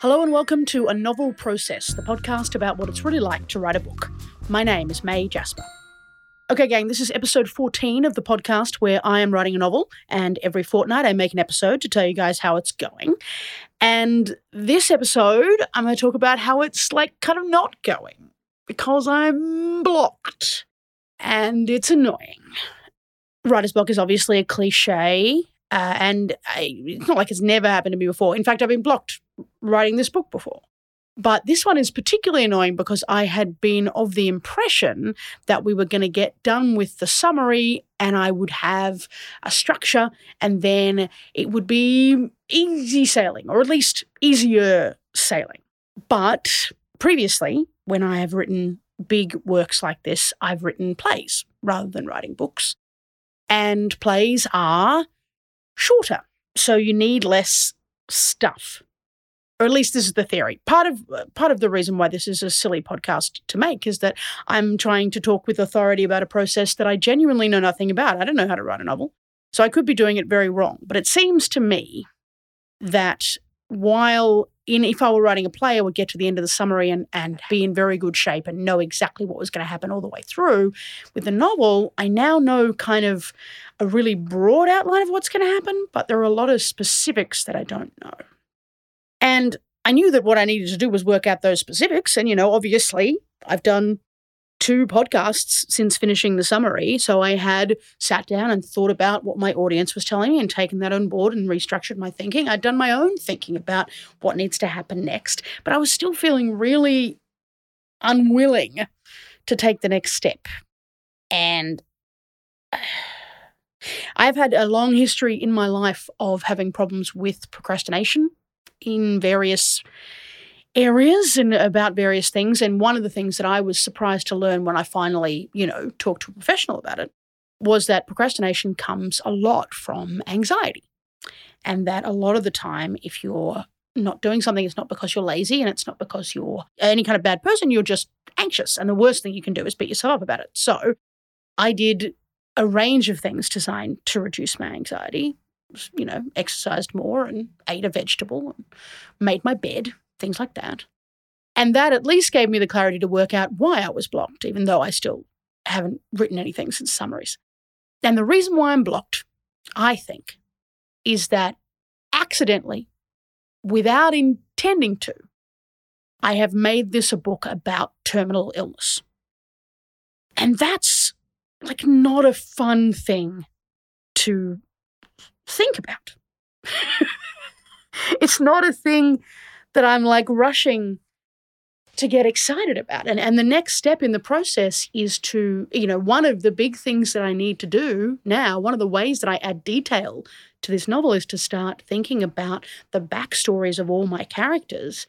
Hello and welcome to A Novel Process, the podcast about what it's really like to write a book. My name is May Jasper. Okay, gang, this is episode 14 of the podcast where I am writing a novel, and every fortnight I make an episode to tell you guys how it's going. And this episode, I'm going to talk about how it's like kind of not going because I'm blocked and it's annoying. Writer's block is obviously a cliche. It's not like it's never happened to me before. In fact, I've been blocked writing this book before. But this one is particularly annoying because I had been of the impression that we were going to get done with the summary and I would have a structure and then it would be easy sailing, or at least easier sailing. But previously, when I have written big works like this, I've written plays rather than writing books. And plays are shorter, so you need less stuff, or at least this is the theory. Part of the reason why this is a silly podcast to make is that I'm trying to talk with authority about a process that I genuinely know nothing about. I don't know how to write a novel, so I could be doing it very wrong. But it seems to me that if I were writing a play, I would get to the end of the summary and be in very good shape and know exactly what was going to happen all the way through. With the novel, I now know kind of a really broad outline of what's going to happen, but there are a lot of specifics that I don't know. And I knew that what I needed to do was work out those specifics. And, obviously I've done two podcasts since finishing the summary. So I had sat down and thought about what my audience was telling me and taken that on board and restructured my thinking. I'd done my own thinking about what needs to happen next, but I was still feeling really unwilling to take the next step. And I've had a long history in my life of having problems with procrastination in various areas and about various things. And one of the things that I was surprised to learn when I finally, talked to a professional about it was that procrastination comes a lot from anxiety, and that a lot of the time if you're not doing something, it's not because you're lazy and it's not because you're any kind of bad person, you're just anxious. And the worst thing you can do is beat yourself up about it. So I did a range of things designed to reduce my anxiety, exercised more and ate a vegetable and made my bed, things like that. And that at least gave me the clarity to work out why I was blocked, even though I still haven't written anything since summaries. And the reason why I'm blocked, I think, is that accidentally, without intending to, I have made this a book about terminal illness. And that's like not a fun thing to think about. It's not a thing that I'm like rushing to get excited about. And the next step in the process is to, one of the big things that I need to do now, one of the ways that I add detail to this novel is to start thinking about the backstories of all my characters.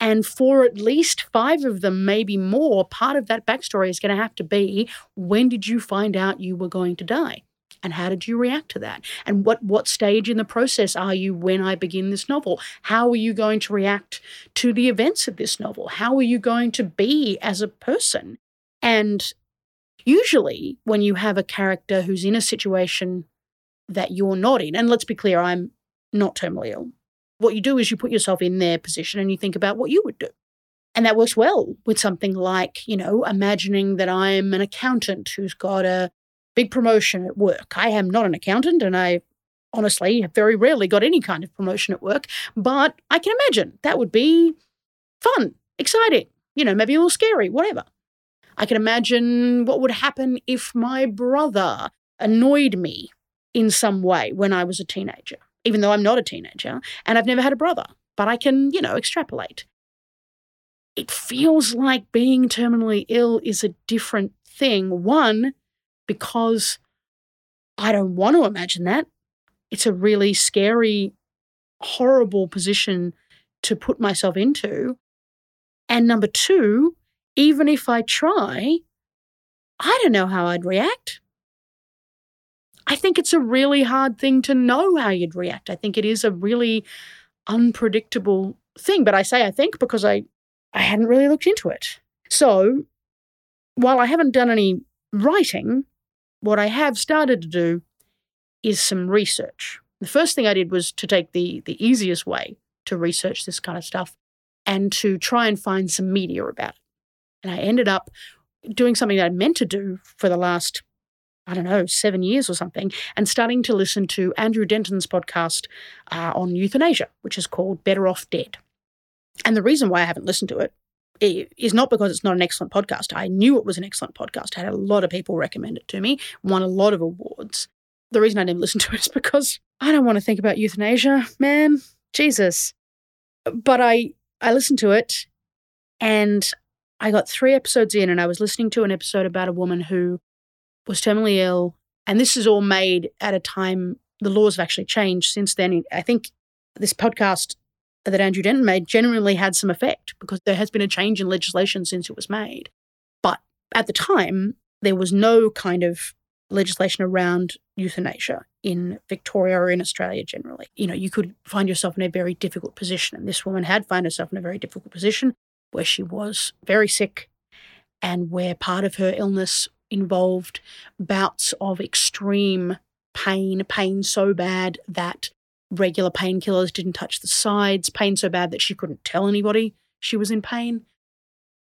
And for at least 5 of them, maybe more, part of that backstory is going to have to be, when did you find out you were going to die? And how did you react to that? And what stage in the process are you when I begin this novel? How are you going to react to the events of this novel? How are you going to be as a person? And usually when you have a character who's in a situation that you're not in, and let's be clear, I'm not terminally ill, what you do is you put yourself in their position and you think about what you would do. And that works well with something like, imagining that I'm an accountant who's got a big promotion at work. I am not an accountant, and I honestly have very rarely got any kind of promotion at work, but I can imagine that would be fun, exciting, maybe a little scary, whatever. I can imagine what would happen if my brother annoyed me in some way when I was a teenager, even though I'm not a teenager and I've never had a brother, but I can, extrapolate. It feels like being terminally ill is a different thing. One, because I don't want to imagine that. It's a really scary, horrible position to put myself into. And number 2, even if I try, I don't know how I'd react. I think it's a really hard thing to know how you'd react. I think it is a really unpredictable thing. But I say I think because I hadn't really looked into it. So while I haven't done any writing, what I have started to do is some research. The first thing I did was to take the easiest way to research this kind of stuff, and to try and find some media about it. And I ended up doing something that I meant to do for the last, 7 years or something, and starting to listen to Andrew Denton's podcast on euthanasia, which is called Better Off Dead. And the reason why I haven't listened to it is not because it's not an excellent podcast. I knew it was an excellent podcast. I had a lot of people recommend it to me, won a lot of awards. The reason I didn't listen to it is because I don't want to think about euthanasia, man. Jesus. But I listened to it, and I got 3 episodes in, and I was listening to an episode about a woman who was terminally ill, and this is all made at a time the laws have actually changed since then. I think this podcast that Andrew Denton made genuinely had some effect because there has been a change in legislation since it was made. But at the time, there was no kind of legislation around euthanasia in Victoria or in Australia generally. You know, you could find yourself in a very difficult position, and this woman had found herself in a very difficult position where she was very sick and where part of her illness involved bouts of extreme pain so bad that regular painkillers didn't touch the sides, pain so bad that she couldn't tell anybody she was in pain.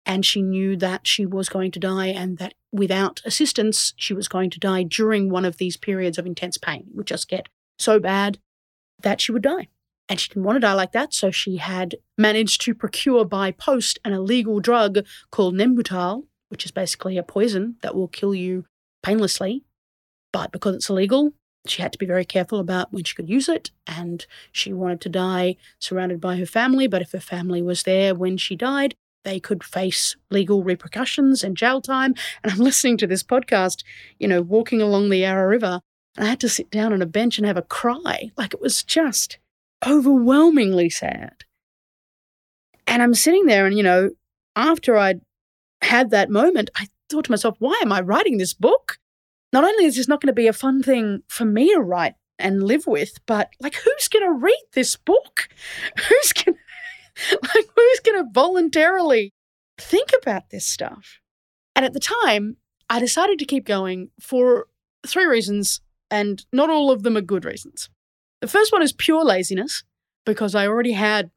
And she knew that she was going to die and that without assistance, she was going to die during one of these periods of intense pain. It would just get so bad that she would die. And she didn't want to die like that, so she had managed to procure by post an illegal drug called Nembutal, which is basically a poison that will kill you painlessly. But because it's illegal, she had to be very careful about when she could use it, and she wanted to die surrounded by her family. But if her family was there when she died, they could face legal repercussions and jail time. And I'm listening to this podcast, walking along the Yarra River, and I had to sit down on a bench and have a cry. Like, it was just overwhelmingly sad. And I'm sitting there and, after I'd had that moment, I thought to myself, why am I writing this book? Not only is this not going to be a fun thing for me to write and live with, but who's going to read this book? Who's going to voluntarily think about this stuff? And at the time, I decided to keep going for 3 reasons, and not all of them are good reasons. The first one is pure laziness, because I already had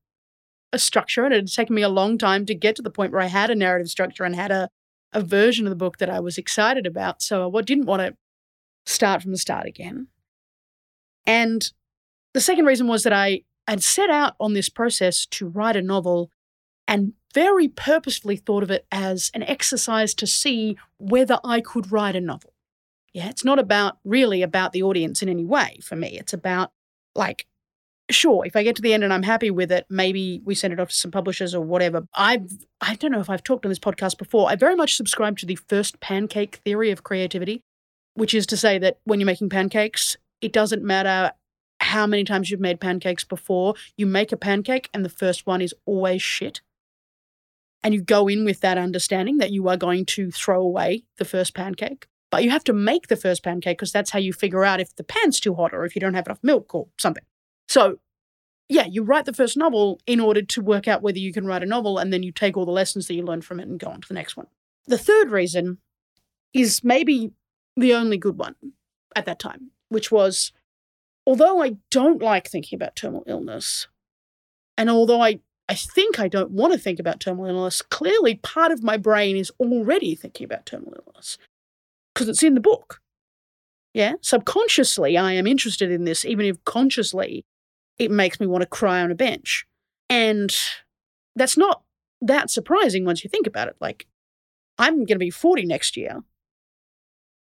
a structure, and it had taken me a long time to get to the point where I had a narrative structure and had a version of the book that I was excited about. So I didn't want to start from the start again. And the second reason was that I had set out on this process to write a novel and very purposefully thought of it as an exercise to see whether I could write a novel. Yeah, it's not about the audience in any way for me. It's about sure, if I get to the end and I'm happy with it, maybe we send it off to some publishers or whatever. I don't know if I've talked on this podcast before. I very much subscribe to the first pancake theory of creativity, which is to say that when you're making pancakes, it doesn't matter how many times you've made pancakes before. You make a pancake and the first one is always shit. And you go in with that understanding that you are going to throw away the first pancake. But you have to make the first pancake because that's how you figure out if the pan's too hot or if you don't have enough milk or something. So, yeah, you write the first novel in order to work out whether you can write a novel, and then you take all the lessons that you learn from it and go on to the next one. The third reason is maybe the only good one at that time, which was, although I don't like thinking about terminal illness, and although I think I don't want to think about terminal illness, clearly part of my brain is already thinking about terminal illness because it's in the book. Yeah, subconsciously I am interested in this, even if consciously it makes me want to cry on a bench. And that's not that surprising once you think about it. I'm going to be 40 next year.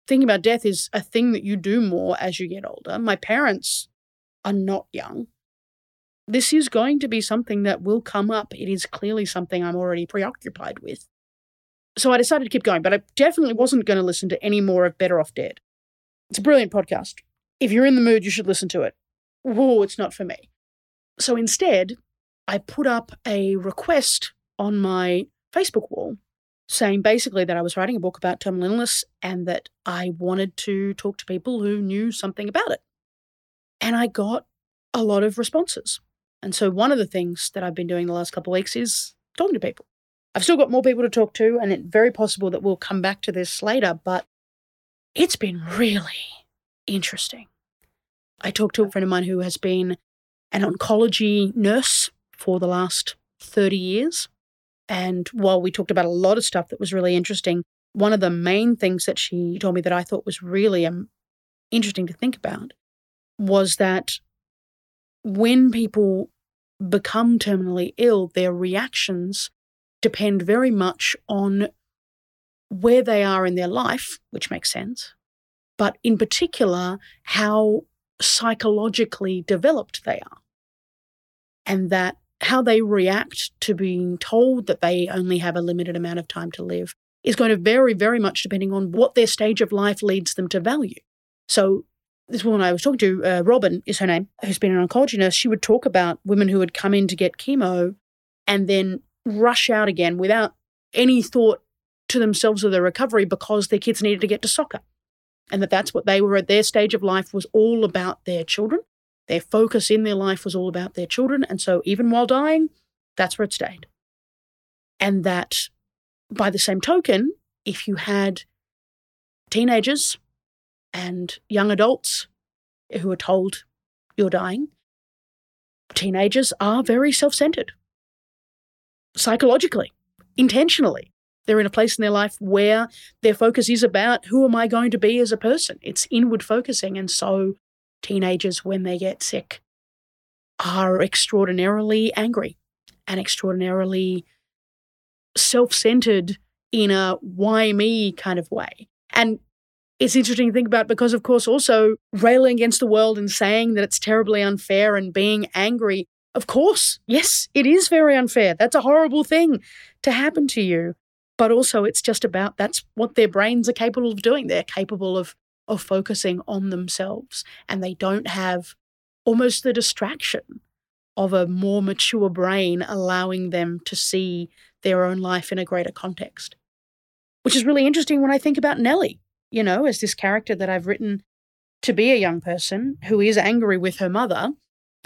Thinking about death is a thing that you do more as you get older. My parents are not young. This is going to be something that will come up. It is clearly something I'm already preoccupied with. So I decided to keep going, but I definitely wasn't going to listen to any more of Better Off Dead. It's a brilliant podcast. If you're in the mood, you should listen to it. Whoa, it's not for me. So instead, I put up a request on my Facebook wall saying basically that I was writing a book about terminal illness and that I wanted to talk to people who knew something about it. And I got a lot of responses. And so one of the things that I've been doing the last couple of weeks is talking to people. I've still got more people to talk to, and it's very possible that we'll come back to this later, but it's been really interesting. I talked to a friend of mine who has been an oncology nurse for the last 30 years. And while we talked about a lot of stuff that was really interesting, one of the main things that she told me that I thought was really interesting to think about was that when people become terminally ill, their reactions depend very much on where they are in their life, which makes sense, but in particular, how psychologically developed they are. And that how they react to being told that they only have a limited amount of time to live is going to vary very much depending on what their stage of life leads them to value. So this woman I was talking to, Robin is her name, who's been an oncology nurse, she would talk about women who would come in to get chemo and then rush out again without any thought to themselves or their recovery because their kids needed to get to soccer, and that's what they were at their stage of life was all about their children. Their focus in their life was all about their children, and so even while dying, that's where it stayed. And that by the same token, if you had teenagers and young adults who are told you're dying, teenagers are very self-centered psychologically, intentionally. They're in a place in their life where their focus is about who am I going to be as a person. It's inward focusing. And so teenagers, when they get sick, are extraordinarily angry and extraordinarily self-centered in a why me kind of way. And it's interesting to think about because, of course, also railing against the world and saying that it's terribly unfair and being angry, of course, yes, it is very unfair. That's a horrible thing to happen to you. But also it's just about that's what their brains are capable of doing. They're capable of focusing on themselves, and they don't have almost the distraction of a more mature brain allowing them to see their own life in a greater context, which is really interesting when I think about Nellie, you know, as this character that I've written to be a young person who is angry with her mother.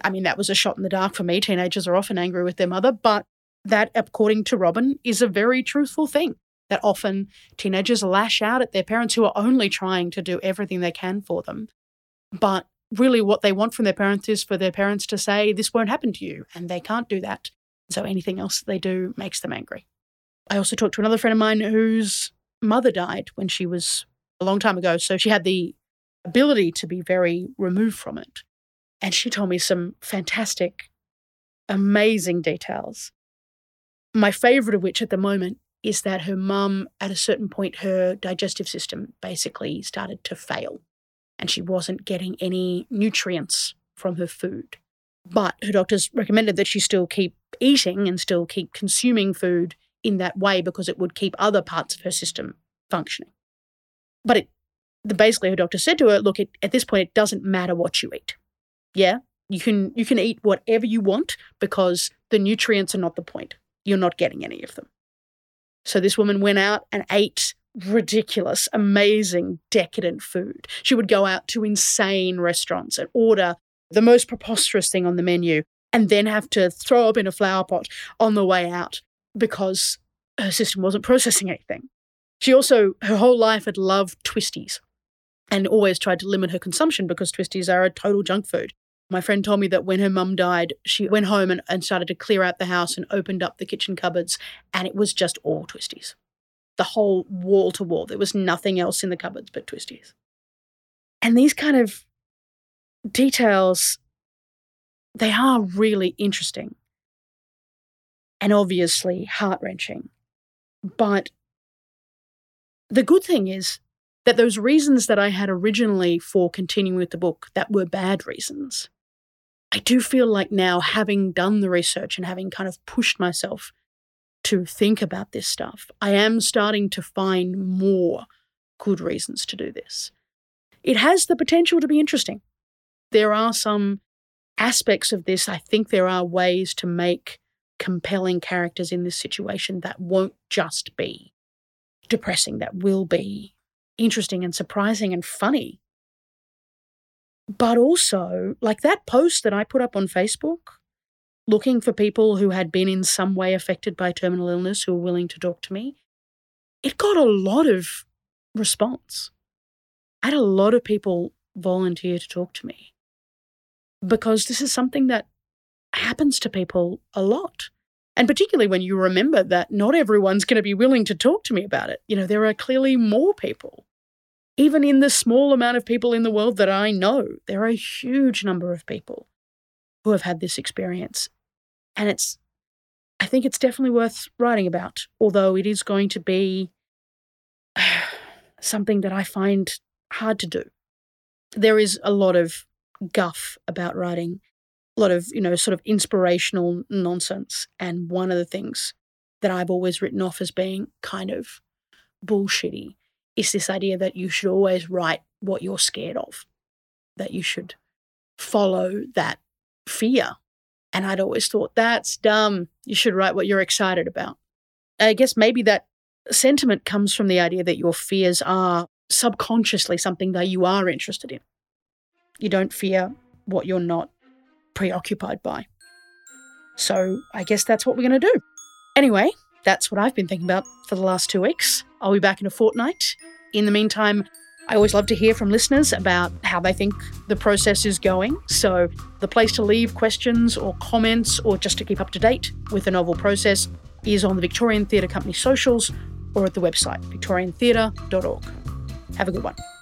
I mean, that was a shot in the dark for me. Teenagers are often angry with their mother, but that, according to Robin, is a very truthful thing, that often teenagers lash out at their parents who are only trying to do everything they can for them. But really what they want from their parents is for their parents to say, this won't happen to you, and they can't do that. So anything else that they do makes them angry. I also talked to another friend of mine whose mother died when she was a long time ago, so she had the ability to be very removed from it. And she told me some fantastic, amazing details. My favourite of which at the moment is that her mum, at a certain point, her digestive system basically started to fail and she wasn't getting any nutrients from her food. But her doctors recommended that she still keep eating and still keep consuming food in that way because it would keep other parts of her system functioning. But basically her doctor said to her, look, at this point it doesn't matter what you eat. Yeah, you can eat whatever you want because the nutrients are not the point. You're not getting any of them. So this woman went out and ate ridiculous, amazing, decadent food. She would go out to insane restaurants and order the most preposterous thing on the menu and then have to throw up in a flower pot on the way out because her system wasn't processing anything. She also, her whole life, had loved Twisties and always tried to limit her consumption because Twisties are a total junk food. My friend told me that when her mum died, she went home and started to clear out the house and opened up the kitchen cupboards, and it was just all Twisties, the whole wall to wall. There was nothing else in the cupboards but Twisties. And these kind of details, they are really interesting and obviously heart-wrenching. But the good thing is that those reasons that I had originally for continuing with the book that were bad reasons, I do feel like now, having done the research and having kind of pushed myself to think about this stuff, I am starting to find more good reasons to do this. It has the potential to be interesting. There are some aspects of this. I think there are ways to make compelling characters in this situation that won't just be depressing, that will be interesting and surprising and funny. But also, like that post that I put up on Facebook, looking for people who had been in some way affected by terminal illness who were willing to talk to me, it got a lot of response. I had a lot of people volunteer to talk to me because this is something that happens to people a lot. And particularly when you remember that not everyone's going to be willing to talk to me about it. You know, there are clearly more people. Even in the small amount of people in the world that I know, there are a huge number of people who have had this experience. And I think it's definitely worth writing about, although it is going to be something that I find hard to do. There is a lot of guff about writing, a lot of, you know, sort of inspirational nonsense. And one of the things that I've always written off as being kind of bullshitty is this idea that you should always write what you're scared of, that you should follow that fear. And I'd always thought, that's dumb. You should write what you're excited about. I guess maybe that sentiment comes from the idea that your fears are subconsciously something that you are interested in. You don't fear what you're not preoccupied by. So I guess that's what we're going to do. Anyway, that's what I've been thinking about for the last 2 weeks. I'll be back in a fortnight. In the meantime, I always love to hear from listeners about how they think the process is going. So the place to leave questions or comments or just to keep up to date with the novel process is on the Victorian Theatre Company socials or at the website, victoriantheatre.org. Have a good one.